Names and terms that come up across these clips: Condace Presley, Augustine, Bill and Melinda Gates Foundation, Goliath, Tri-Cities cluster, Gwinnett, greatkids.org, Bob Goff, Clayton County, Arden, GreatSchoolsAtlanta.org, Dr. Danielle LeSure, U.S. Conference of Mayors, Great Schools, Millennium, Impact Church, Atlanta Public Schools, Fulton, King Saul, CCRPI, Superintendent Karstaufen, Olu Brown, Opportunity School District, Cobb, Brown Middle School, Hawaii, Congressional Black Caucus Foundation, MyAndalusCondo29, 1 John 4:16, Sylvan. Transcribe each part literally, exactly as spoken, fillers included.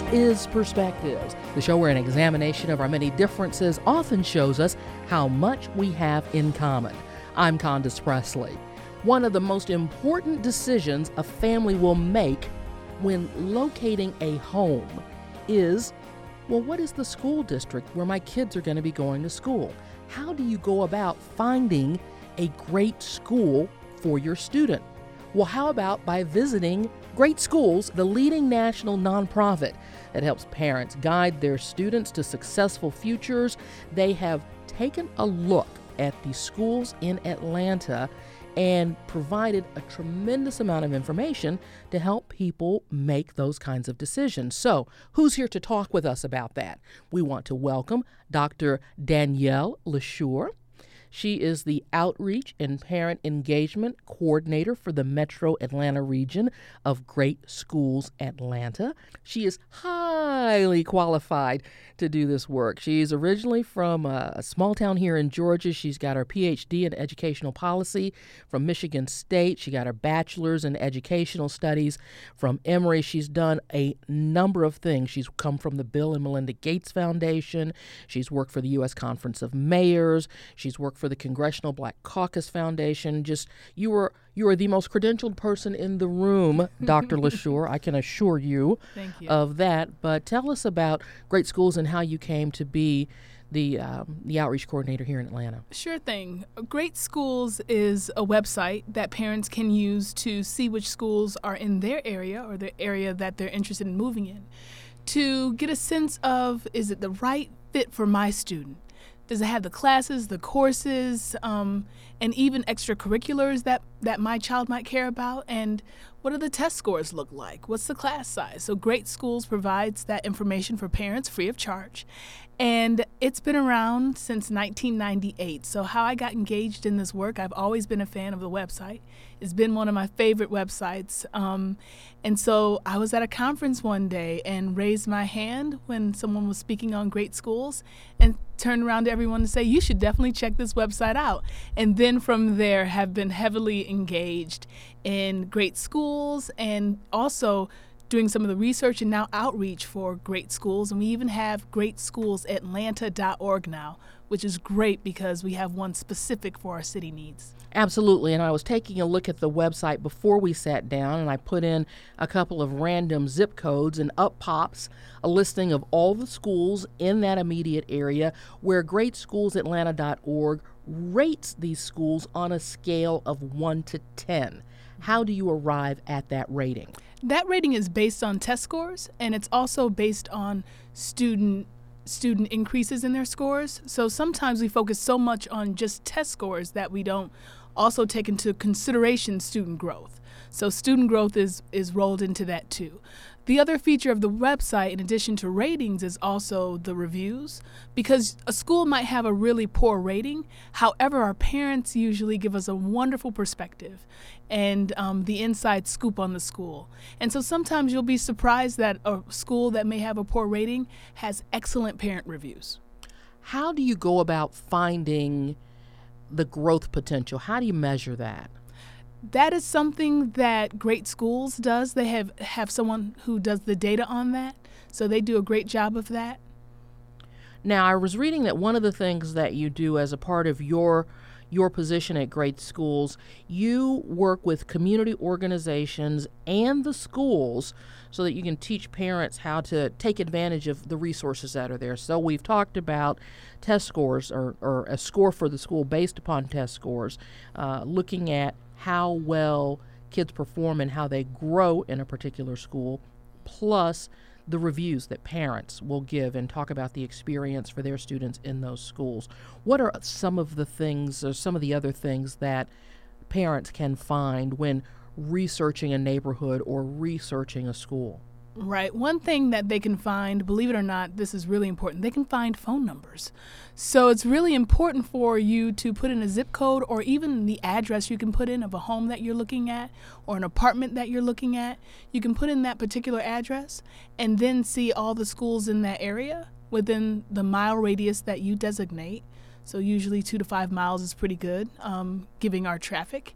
This is Perspectives, the show where an examination of our many differences often shows us how much we have in common. I'm Condace Presley. One of the most important decisions a family will make when locating a home is, well, what is the school district where my kids are going to be going to school? How do you go about finding a great school for your student? Well, how about by visiting Great Schools, the leading national nonprofit that helps parents guide their students to successful futures. They have taken a look at the schools in Atlanta and provided a tremendous amount of information to help people make those kinds of decisions. So, who's here to talk with us about that? We want to welcome Doctor Danielle LeSure. She is the Outreach and Parent Engagement Coordinator for the Metro Atlanta region of Great Schools Atlanta. She is highly qualified to do this work. She's originally from a small town here in Georgia. She's got her P H D in educational policy from Michigan State. She got her bachelor's in educational studies from Emory. She's done a number of things. She's come from the Bill and Melinda Gates Foundation. She's worked for the U S Conference of Mayors. She's worked for the Congressional Black Caucus Foundation. Just you are you are the most credentialed person in the room, Doctor LeSure. I can assure you, you of that. But tell us about Great Schools and how you came to be the um, the outreach coordinator here in Atlanta. Sure thing. Great Schools is a website that parents can use to see which schools are in their area or the area that they're interested in moving in, to get a sense of, is it the right fit for my student? Does it have the classes, the courses, um, and even extracurriculars that, that my child might care about? And what do the test scores look like? What's the class size? So Great Schools provides that information for parents free of charge. And it's been around since nineteen ninety-eight. So how I got engaged in this work, I've always been a fan of the website. It's been one of my favorite websites. Um, and so I was at a conference one day and raised my hand when someone was speaking on Great Schools and turned around to everyone to say, you should definitely check this website out. And then from there have been heavily engaged in Great Schools and also doing some of the research and now outreach for Great Schools. And we even have Great Schools Atlanta dot org now, which is great because we have one specific for our city needs. Absolutely. And I was taking a look at the website before we sat down, and I put in a couple of random zip codes, and up pops a listing of all the schools in that immediate area where Great Schools Atlanta dot org rates these schools on a scale of one to ten. How do you arrive at that rating? That rating is based on test scores, and it's also based on student student increases in their scores. So sometimes we focus so much on just test scores that we don't also take into consideration student growth. So student growth is, is rolled into that too. The other feature of the website, in addition to ratings, is also the reviews, because a school might have a really poor rating. However, our parents usually give us a wonderful perspective and um, the inside scoop on the school. And so sometimes you'll be surprised that a school that may have a poor rating has excellent parent reviews. How do you go about finding the growth potential? How do you measure that? That is something that Great Schools does. They have, have someone who does the data on that, so they do a great job of that. Now, I was reading that one of the things that you do as a part of your your position at Great Schools, you work with community organizations and the schools so that you can teach parents how to take advantage of the resources that are there. So we've talked about test scores or, or a score for the school based upon test scores, uh, looking at how well kids perform and how they grow in a particular school, plus the reviews that parents will give and talk about the experience for their students in those schools. What are some of the things or some of the other things that parents can find when researching a neighborhood or researching a school? Right. One thing that they can find, believe it or not, this is really important, they can find phone numbers. So it's really important for you to put in a zip code or even the address you can put in of a home that you're looking at or an apartment that you're looking at. You can put in that particular address and then see all the schools in that area within the mile radius that you designate. So usually two to five miles is pretty good, um, giving our traffic.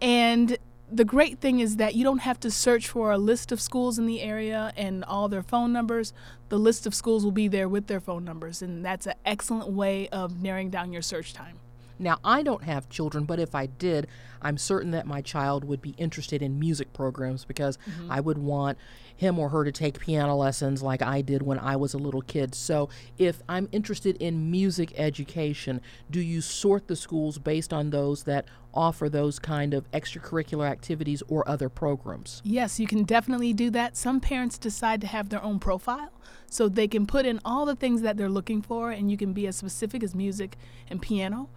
And the great thing is that you don't have to search for a list of schools in the area and all their phone numbers. The list of schools will be there with their phone numbers, and that's an excellent way of narrowing down your search time. Now, I don't have children, but if I did, I'm certain that my child would be interested in music programs because mm-hmm. I would want him or her to take piano lessons like I did when I was a little kid. So if I'm interested in music education, do you sort the schools based on those that offer those kind of extracurricular activities or other programs? Yes, you can definitely do that. Some parents decide to have their own profile, so they can put in all the things that they're looking for, and you can be as specific as music and piano.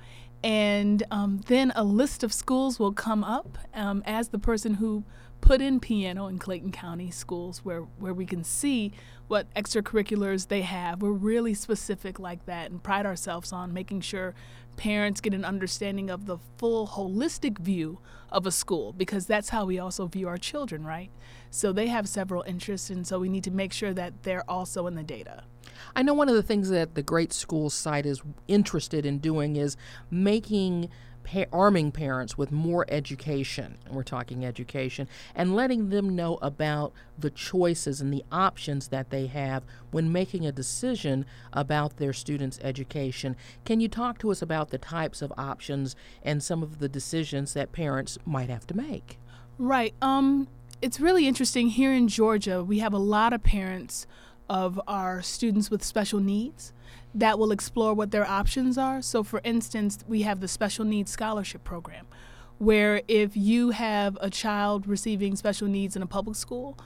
And um, then a list of schools will come up um, as the person who put in piano in Clayton County schools, where, where we can see what extracurriculars they have. We're really specific like that and pride ourselves on making sure parents get an understanding of the full holistic view of a school, because that's how we also view our children, right? So they have several interests, and so we need to make sure that they're also in the data. I know one of the things that the Great Schools site is interested in doing is making pa- arming parents with more education, and we're talking education, and letting them know about the choices and the options that they have when making a decision about their students' education. Can you talk to us about the types of options and some of the decisions that parents might have to make? Right. Um, it's really interesting. Here in Georgia, we have a lot of parents of our students with special needs that will explore what their options are. So for instance, we have the Special Needs Scholarship Program, where if you have a child receiving special needs in a public school,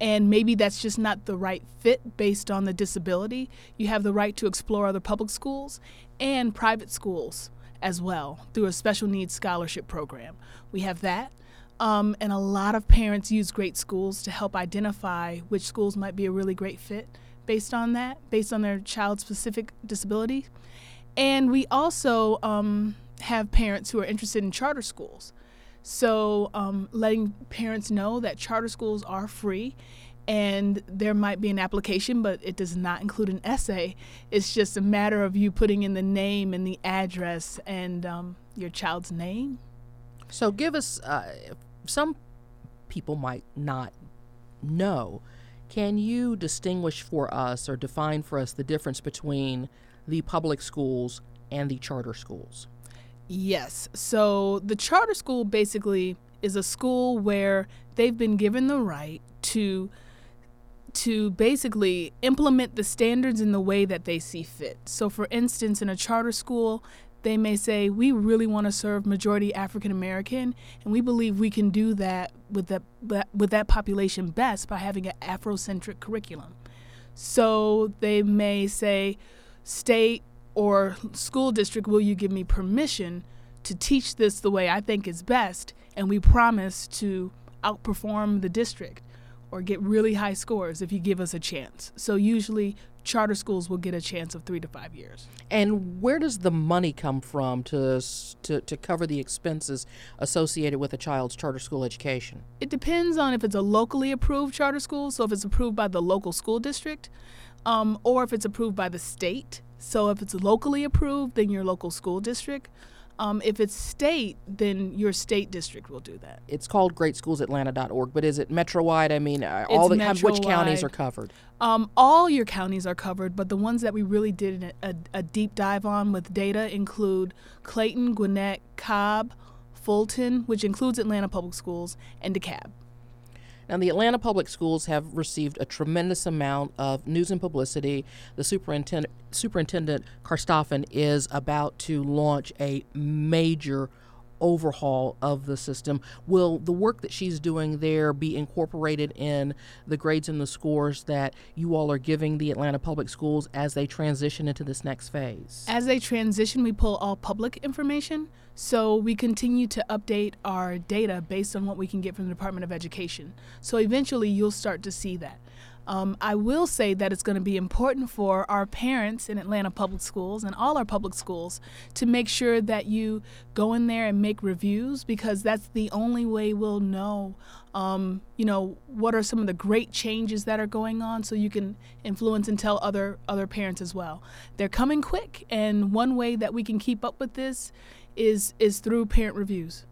and maybe that's just not the right fit based on the disability, you have the right to explore other public schools and private schools as well through a Special Needs Scholarship Program. We have that. Um, and a lot of parents use Great Schools to help identify which schools might be a really great fit based on that, based on their child's specific disability. And we also um, have parents who are interested in charter schools. So um, letting parents know that charter schools are free, and there might be an application, but it does not include an essay. It's just a matter of you putting in the name and the address and um, your child's name. So give us uh, some people might not know. Can you distinguish for us or define for us the difference between the public schools and the charter schools? Yes. So the charter school basically is a school where they've been given the right to to basically implement the standards in the way that they see fit. So for instance, in a charter school, they may say, we really want to serve majority African American, and we believe we can do that with that with that population best by having an Afrocentric curriculum. So they may say, state or school district, will you give me permission to teach this the way I think is best, and we promise to outperform the district or get really high scores if you give us a chance. So usually charter schools will get a chance of three to five years. And where does the money come from to, to to cover the expenses associated with a child's charter school education? It depends on if it's a locally approved charter school, so if it's approved by the local school district, um, or if it's approved by the state. So if it's locally approved, then your local school district. Um, if it's state, then your state district will do that. It's called Great Schools Atlanta dot org, but is it metro-wide? I mean, uh, all the, which counties are covered? Um, all your counties are covered, but the ones that we really did a, a, a deep dive on with data include Clayton, Gwinnett, Cobb, Fulton, which includes Atlanta Public Schools, and DeKalb. Now, the Atlanta Public Schools have received a tremendous amount of news and publicity. The superintendent, Superintendent Karstaufen is about to launch a major overhaul of the system. Will the work that she's doing there be incorporated in the grades and the scores that you all are giving the Atlanta Public Schools as they transition into this next phase? As they transition, we pull all public information, so we continue to update our data based on what we can get from the Department of Education. So eventually you'll start to see that. Um, I will say that it's going to be important for our parents in Atlanta Public Schools and all our public schools to make sure that you go in there and make reviews, because that's the only way we'll know, um, you know, what are some of the great changes that are going on, so you can influence and tell other, other parents as well. They're coming quick, and one way that we can keep up with this is, is through parent reviews.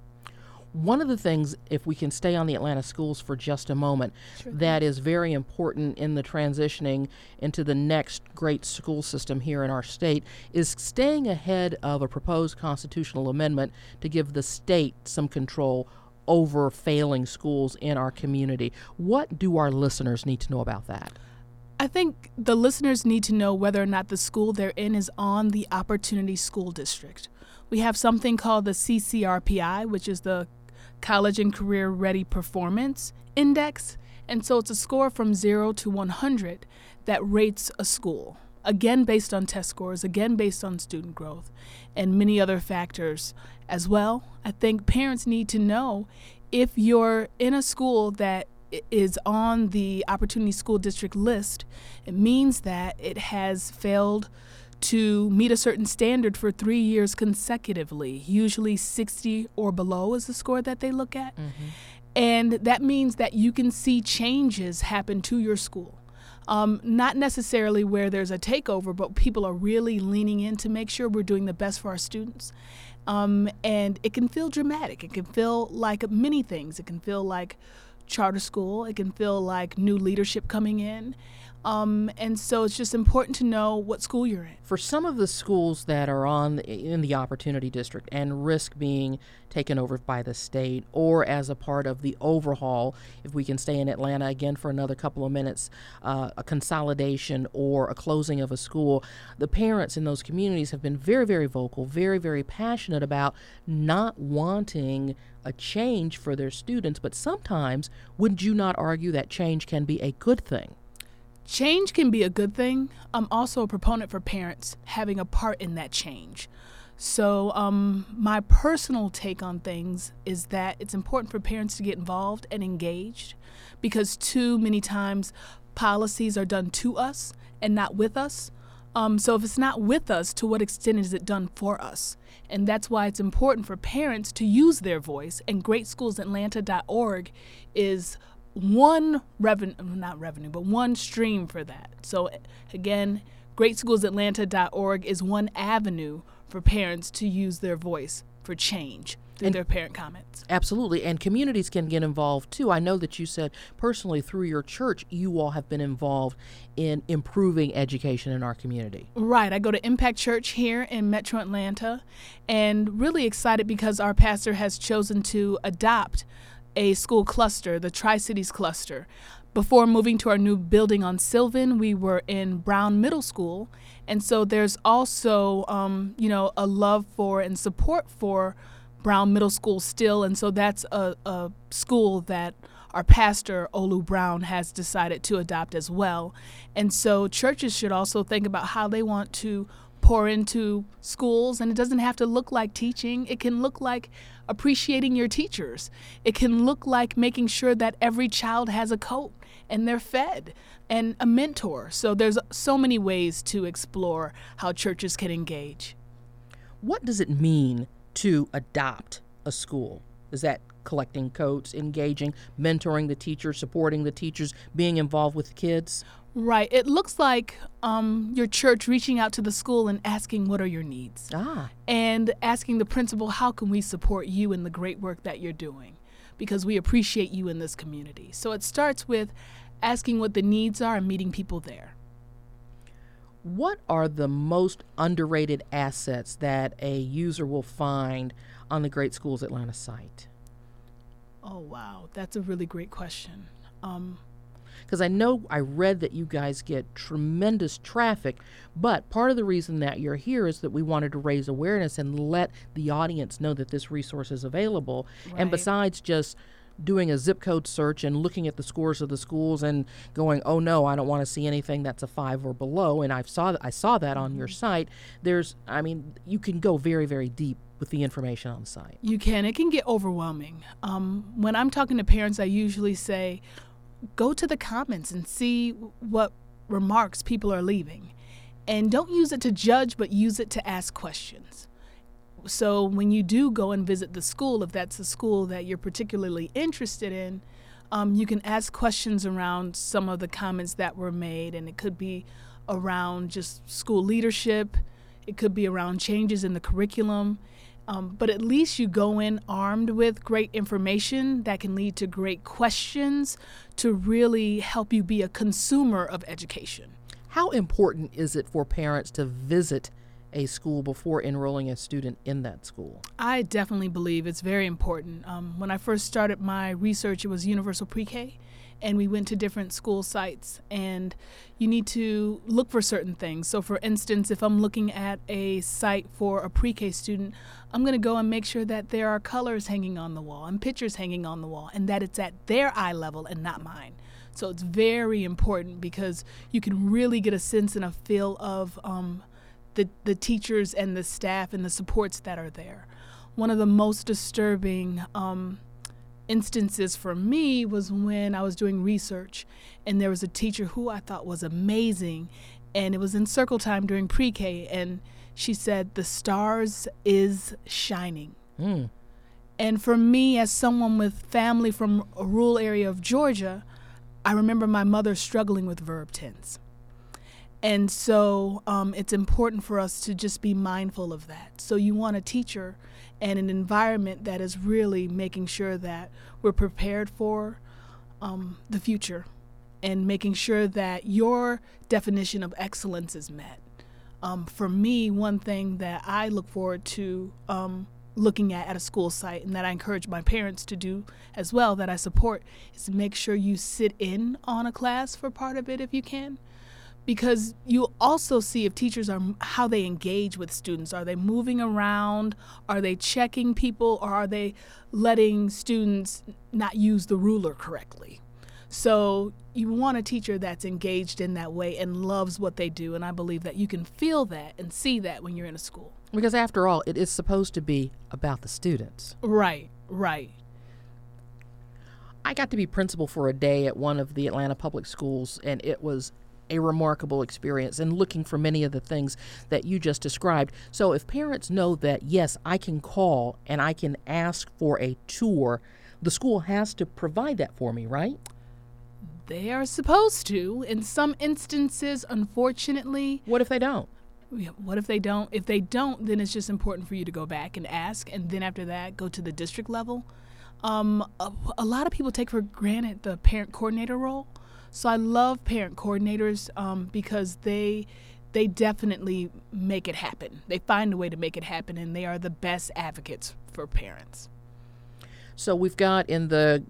One of the things, if we can stay on the Atlanta schools for just a moment, sure. that is very important in the transitioning into the next great school system here in our state, is staying ahead of a proposed constitutional amendment to give the state some control over failing schools in our community. What do our listeners need to know about that? I think the listeners need to know whether or not the school they're in is on the Opportunity School District. We have something called the C C R P I, which is the College and Career Ready Performance Index, and so it's a score from zero to one hundred that rates a school, again based on test scores, again based on student growth, and many other factors as well. I think parents need to know if you're in a school that is on the Opportunity School District list, it means that it has failed to meet a certain standard for three years consecutively. Usually sixty or below is the score that they look at. Mm-hmm. And that means that you can see changes happen to your school. Um, not necessarily where there's a takeover, but people are really leaning in to make sure we're doing the best for our students. Um, and it can feel dramatic. It can feel like many things. It can feel like charter school. It can feel like new leadership coming in. Um, and so it's just important to know what school you're in. For some of the schools that are on the, in the Opportunity District and risk being taken over by the state or as a part of the overhaul, if we can stay in Atlanta again for another couple of minutes, uh, a consolidation or a closing of a school, the parents in those communities have been very, very vocal, very, very passionate about not wanting a change for their students. But sometimes, would you not argue that change can be a good thing? Change can be a good thing. I'm also a proponent for parents having a part in that change. So um, my personal take on things is that it's important for parents to get involved and engaged, because too many times policies are done to us and not with us. Um, so if it's not with us, to what extent is it done for us? And that's why it's important for parents to use their voice. And great schools Atlanta dot org is one revenue, not revenue, but one stream for that. So again, great schools Atlanta dot org is one avenue for parents to use their voice for change through and their parent comments. Absolutely. And communities can get involved too. I know that you said personally through your church, you all have been involved in improving education in our community. Right. I go to Impact Church here in Metro Atlanta, and really excited because our pastor has chosen to adopt a school cluster, the Tri-Cities cluster. Before moving to our new building on Sylvan, we were in Brown Middle School. And so there's also, um, you know, a love for and support for Brown Middle School still. And so that's a, a school that our pastor, Olu Brown, has decided to adopt as well. And so churches should also think about how they want to pour into schools, and it doesn't have to look like teaching. It can look like appreciating your teachers. It can look like making sure that every child has a coat and they're fed and a mentor. So there's so many ways to explore how churches can engage. What does it mean to adopt a school? Is that collecting coats, engaging, mentoring the teachers, supporting the teachers, being involved with kids? Right. It looks like um, your church reaching out to the school and asking, what are your needs? Ah. And asking the principal, how can we support you in the great work that you're doing? Because we appreciate you in this community. So it starts with asking what the needs are and meeting people there. What are the most underrated assets that a user will find on the Great Schools Atlanta site? Oh, wow. That's a really great question. Um Because I know I read that you guys get tremendous traffic, but part of the reason that you're here is that we wanted to raise awareness and let the audience know that this resource is available. Right. And besides just doing a zip code search and looking at the scores of the schools and going, oh no, I don't want to see anything that's a five or below, and I saw I saw that on mm-hmm. your site, there's, I mean, you can go very, very deep with the information on the site. You can. It can get overwhelming. Um, when I'm talking to parents, I usually say, go to the comments and see what remarks people are leaving. And don't use it to judge, but use it to ask questions. So when you do go and visit the school, if that's a school that you're particularly interested in, um, you can ask questions around some of the comments that were made. And it could be around just school leadership. It could be around changes in the curriculum. Um, but at least you go in armed with great information that can lead to great questions to really help you be a consumer of education. How important is it for parents to visit a school before enrolling a student in that school? I definitely believe it's very important. Um, when I first started my research, it was universal pre-K, and we went to different school sites, and you need to look for certain things. So for instance, if I'm looking at a site for a pre-K student, I'm going to go and make sure that there are colors hanging on the wall and pictures hanging on the wall, and that it's at their eye level and not mine. So it's very important because you can really get a sense and a feel of um, the, the teachers and the staff and the supports that are there. One of the most disturbing um, instances for me was when I was doing research and there was a teacher who I thought was amazing, and it was in circle time during pre-K, and she said, "The stars is shining." Mm. And for me, as someone with family from a rural area of Georgia, I remember my mother struggling with verb tense. And so um, it's important for us to just be mindful of that. So you want a teacher and an environment that is really making sure that we're prepared for um, the future and making sure that your definition of excellence is met. Um, for me, one thing that I look forward to um, looking at at a school site, and that I encourage my parents to do as well, that I support, is to make sure you sit in on a class for part of it if you can. Because you also see if teachers are, how they engage with students. Are they moving around? Are they checking people? Or are they letting students not use the ruler correctly? So you want a teacher that's engaged in that way and loves what they do. And I believe that you can feel that and see that when you're in a school. Because after all, it is supposed to be about the students. Right, right. I got to be principal for a day at one of the Atlanta Public Schools, and it was a remarkable experience, and looking for many of the things that you just described. So if parents know that, yes, I can call and I can ask for a tour, the school has to provide that for me, right? They are supposed to. In some instances, unfortunately. What if they don't? What if they don't? If they don't, then it's just important for you to go back and ask, and then after that, go to the district level. Um, a, a lot of people take for granted the parent coordinator role. So I love parent coordinators um, because they they definitely make it happen. They find a way to make it happen, and they are the best advocates for parents. So we've got in the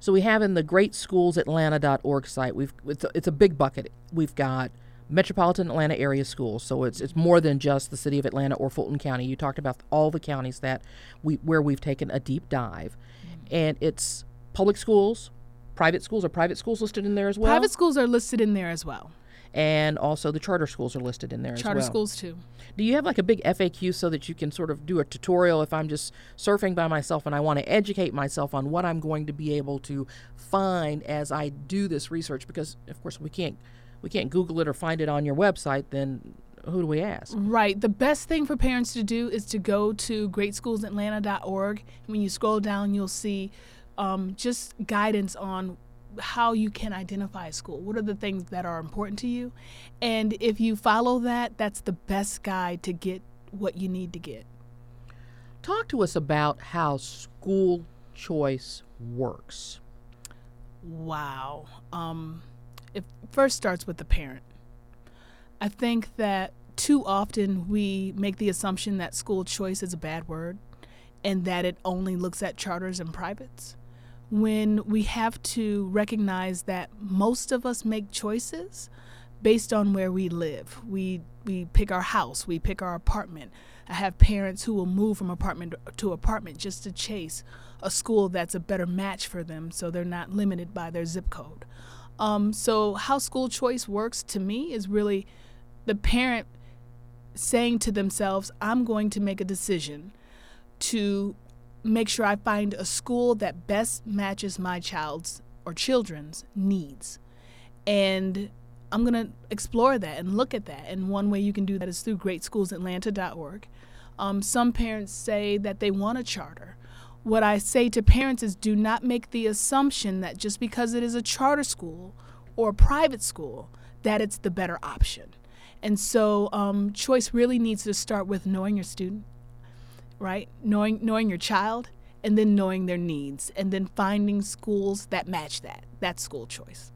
so we have in the Great Schools Atlanta dot org site. We've it's a, it's a big bucket. We've got metropolitan Atlanta area schools. So it's it's more than just the city of Atlanta or Fulton County. You talked about all the counties that we where we've taken a deep dive, mm-hmm. and it's public schools. Private schools? Are private schools listed in there as well? Private schools are listed in there as well. And also the charter schools are listed in there charter as well. Charter schools, too. Do you have like a big F A Q so that you can sort of do a tutorial if I'm just surfing by myself and I want to educate myself on what I'm going to be able to find as I do this research? Because, of course, we can't we can't Google it or find it on your website, then who do we ask? Right. The best thing for parents to do is to go to great schools Atlanta dot org. And when you scroll down, you'll see Um, just guidance on how you can identify a school. What are the things that are important to you? And if you follow that, that's the best guide to get what you need to get. Talk to us about how school choice works. Wow. Um, it first starts with the parent. I think that too often we make the assumption that school choice is a bad word and that it only looks at charters and privates, when we have to recognize that most of us make choices based on where we live. We we pick our house, we pick our apartment. I have parents who will move from apartment to apartment just to chase a school that's a better match for them so they're not limited by their zip code. Um, so how school choice works to me is really the parent saying to themselves, I'm going to make a decision to make sure I find a school that best matches my child's or children's needs. And I'm going to explore that and look at that. And one way you can do that is through great schools Atlanta dot org. Um, some parents say that they want a charter. What I say to parents is do not make the assumption that just because it is a charter school or a private school, that it's the better option. And so um, choice really needs to start with knowing your student, right? Knowing knowing your child and then knowing their needs and then finding schools that match that. That's school choice.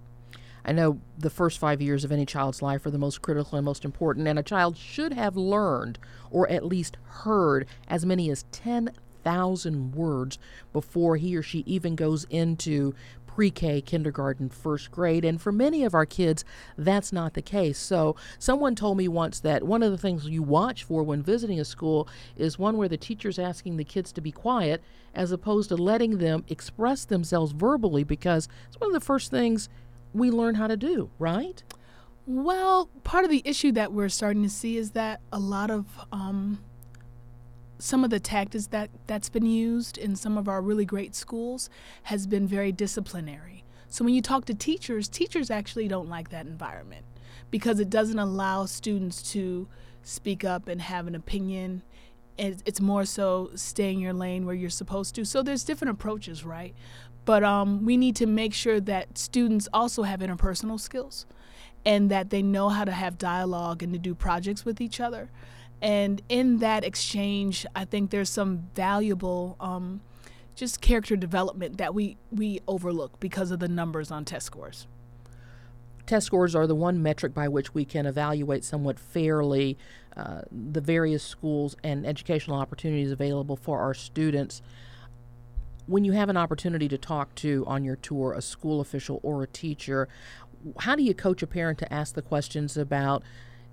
I know the first five years of any child's life are the most critical and most important, and a child should have learned or at least heard as many as ten thousand words before he or she even goes into pre-K, kindergarten, first grade. And for many of our kids, that's not the case. So someone told me once that one of the things you watch for when visiting a school is one where the teacher's asking the kids to be quiet as opposed to letting them express themselves verbally, because it's one of the first things we learn how to do, right? Well, part of the issue that we're starting to see is that a lot of um, some of the tactics that that's been used in some of our really great schools has been very disciplinary. So when you talk to teachers, teachers actually don't like that environment because it doesn't allow students to speak up and have an opinion. It's more so stay in your lane where you're supposed to. So there's different approaches, right? But um, we need to make sure that students also have interpersonal skills and that they know how to have dialogue and to do projects with each other. And in that exchange, I think there's some valuable um, just character development that we, we overlook because of the numbers on test scores. Test scores are the one metric by which we can evaluate somewhat fairly uh, the various schools and educational opportunities available for our students. When you have an opportunity to talk to, on your tour, a school official or a teacher, how do you coach a parent to ask the questions about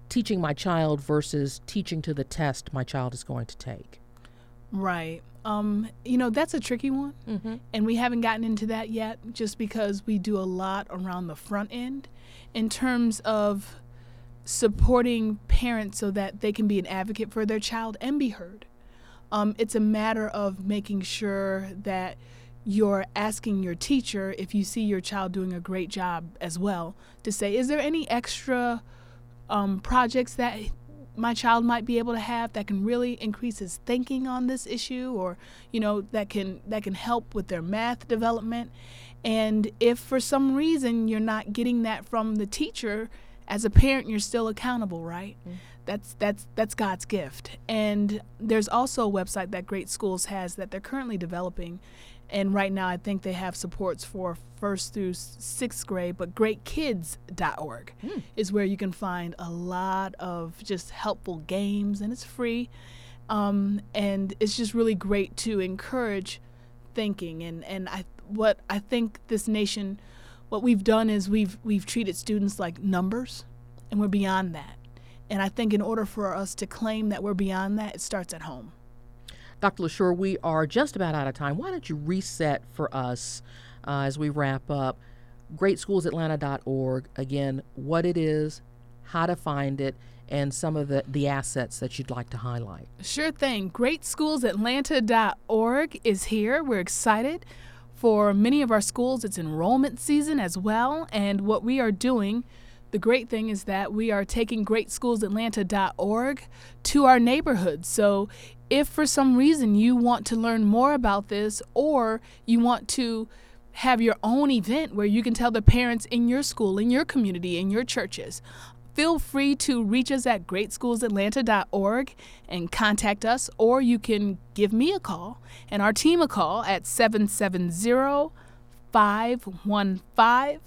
teaching my child versus teaching to the test my child is going to take? Right. Um, you know, that's a tricky one. Mm-hmm. And we haven't gotten into that yet just because we do a lot around the front end in terms of supporting parents so that they can be an advocate for their child and be heard. Um, it's a matter of making sure that you're asking your teacher, if you see your child doing a great job as well, to say, is there any extra um, projects that my child might be able to have that can really increase his thinking on this issue, or, you know, that can that can help with their math development? And if for some reason you're not getting that from the teacher, as a parent, you're still accountable, right? Mm-hmm. That's that's that's God's gift. And there's also a website that Great Schools has that they're currently developing. And right now I think they have supports for first through sixth grade, but great kids dot org mm. is where you can find a lot of just helpful games, and it's free. Um, and it's just really great to encourage thinking. And, and I what I think this nation, what we've done is we've we've treated students like numbers, and we're beyond that. And I think in order for us to claim that we're beyond that, it starts at home. Doctor LeSure, we are just about out of time. Why don't you reset for us uh, as we wrap up? great schools Atlanta dot org, again, what it is, how to find it, and some of the, the assets that you'd like to highlight. Sure thing. great schools Atlanta dot org is here. We're excited. For many of our schools, it's enrollment season as well, and what we are doing, the great thing is that we are taking great schools Atlanta dot org to our neighborhoods. So if for some reason you want to learn more about this, or you want to have your own event where you can tell the parents in your school, in your community, in your churches, feel free to reach us at great schools Atlanta dot org and contact us, or you can give me a call and our team a call at seven seven zero, five one five,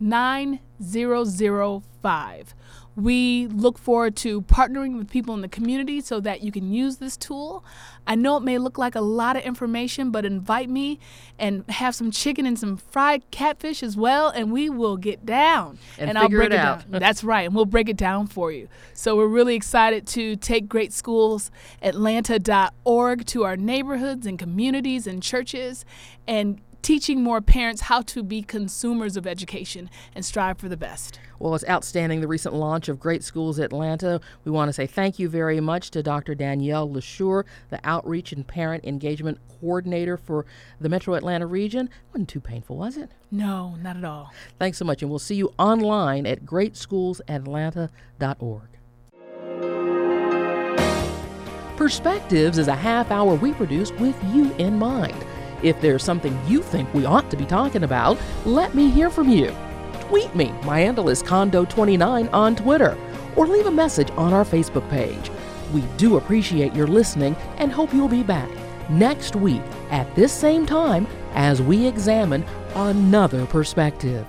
nine zero zero five. We look forward to partnering with people in the community so that you can use this tool. I know it may look like a lot of information, but invite me and have some chicken and some fried catfish as well, and we will get down. And, and figure I'll break it, it out. Down. That's right, and we'll break it down for you. So we're really excited to take great schools Atlanta dot org to our neighborhoods and communities and churches, and teaching more parents how to be consumers of education and strive for the best. Well, it's outstanding, the recent launch of Great Schools Atlanta. We want to say thank you very much to Doctor Danielle LeSure, the Outreach and Parent Engagement Coordinator for the Metro Atlanta region. Wasn't too painful, was it? No, not at all. Thanks so much, and we'll see you online at great schools Atlanta dot org. Perspectives is a half hour we produce with you in mind. If there's something you think we ought to be talking about, let me hear from you. Tweet me, My Andalus Condo twenty-nine on Twitter, or leave a message on our Facebook page. We do appreciate your listening and hope you'll be back next week at this same time as we examine another perspective.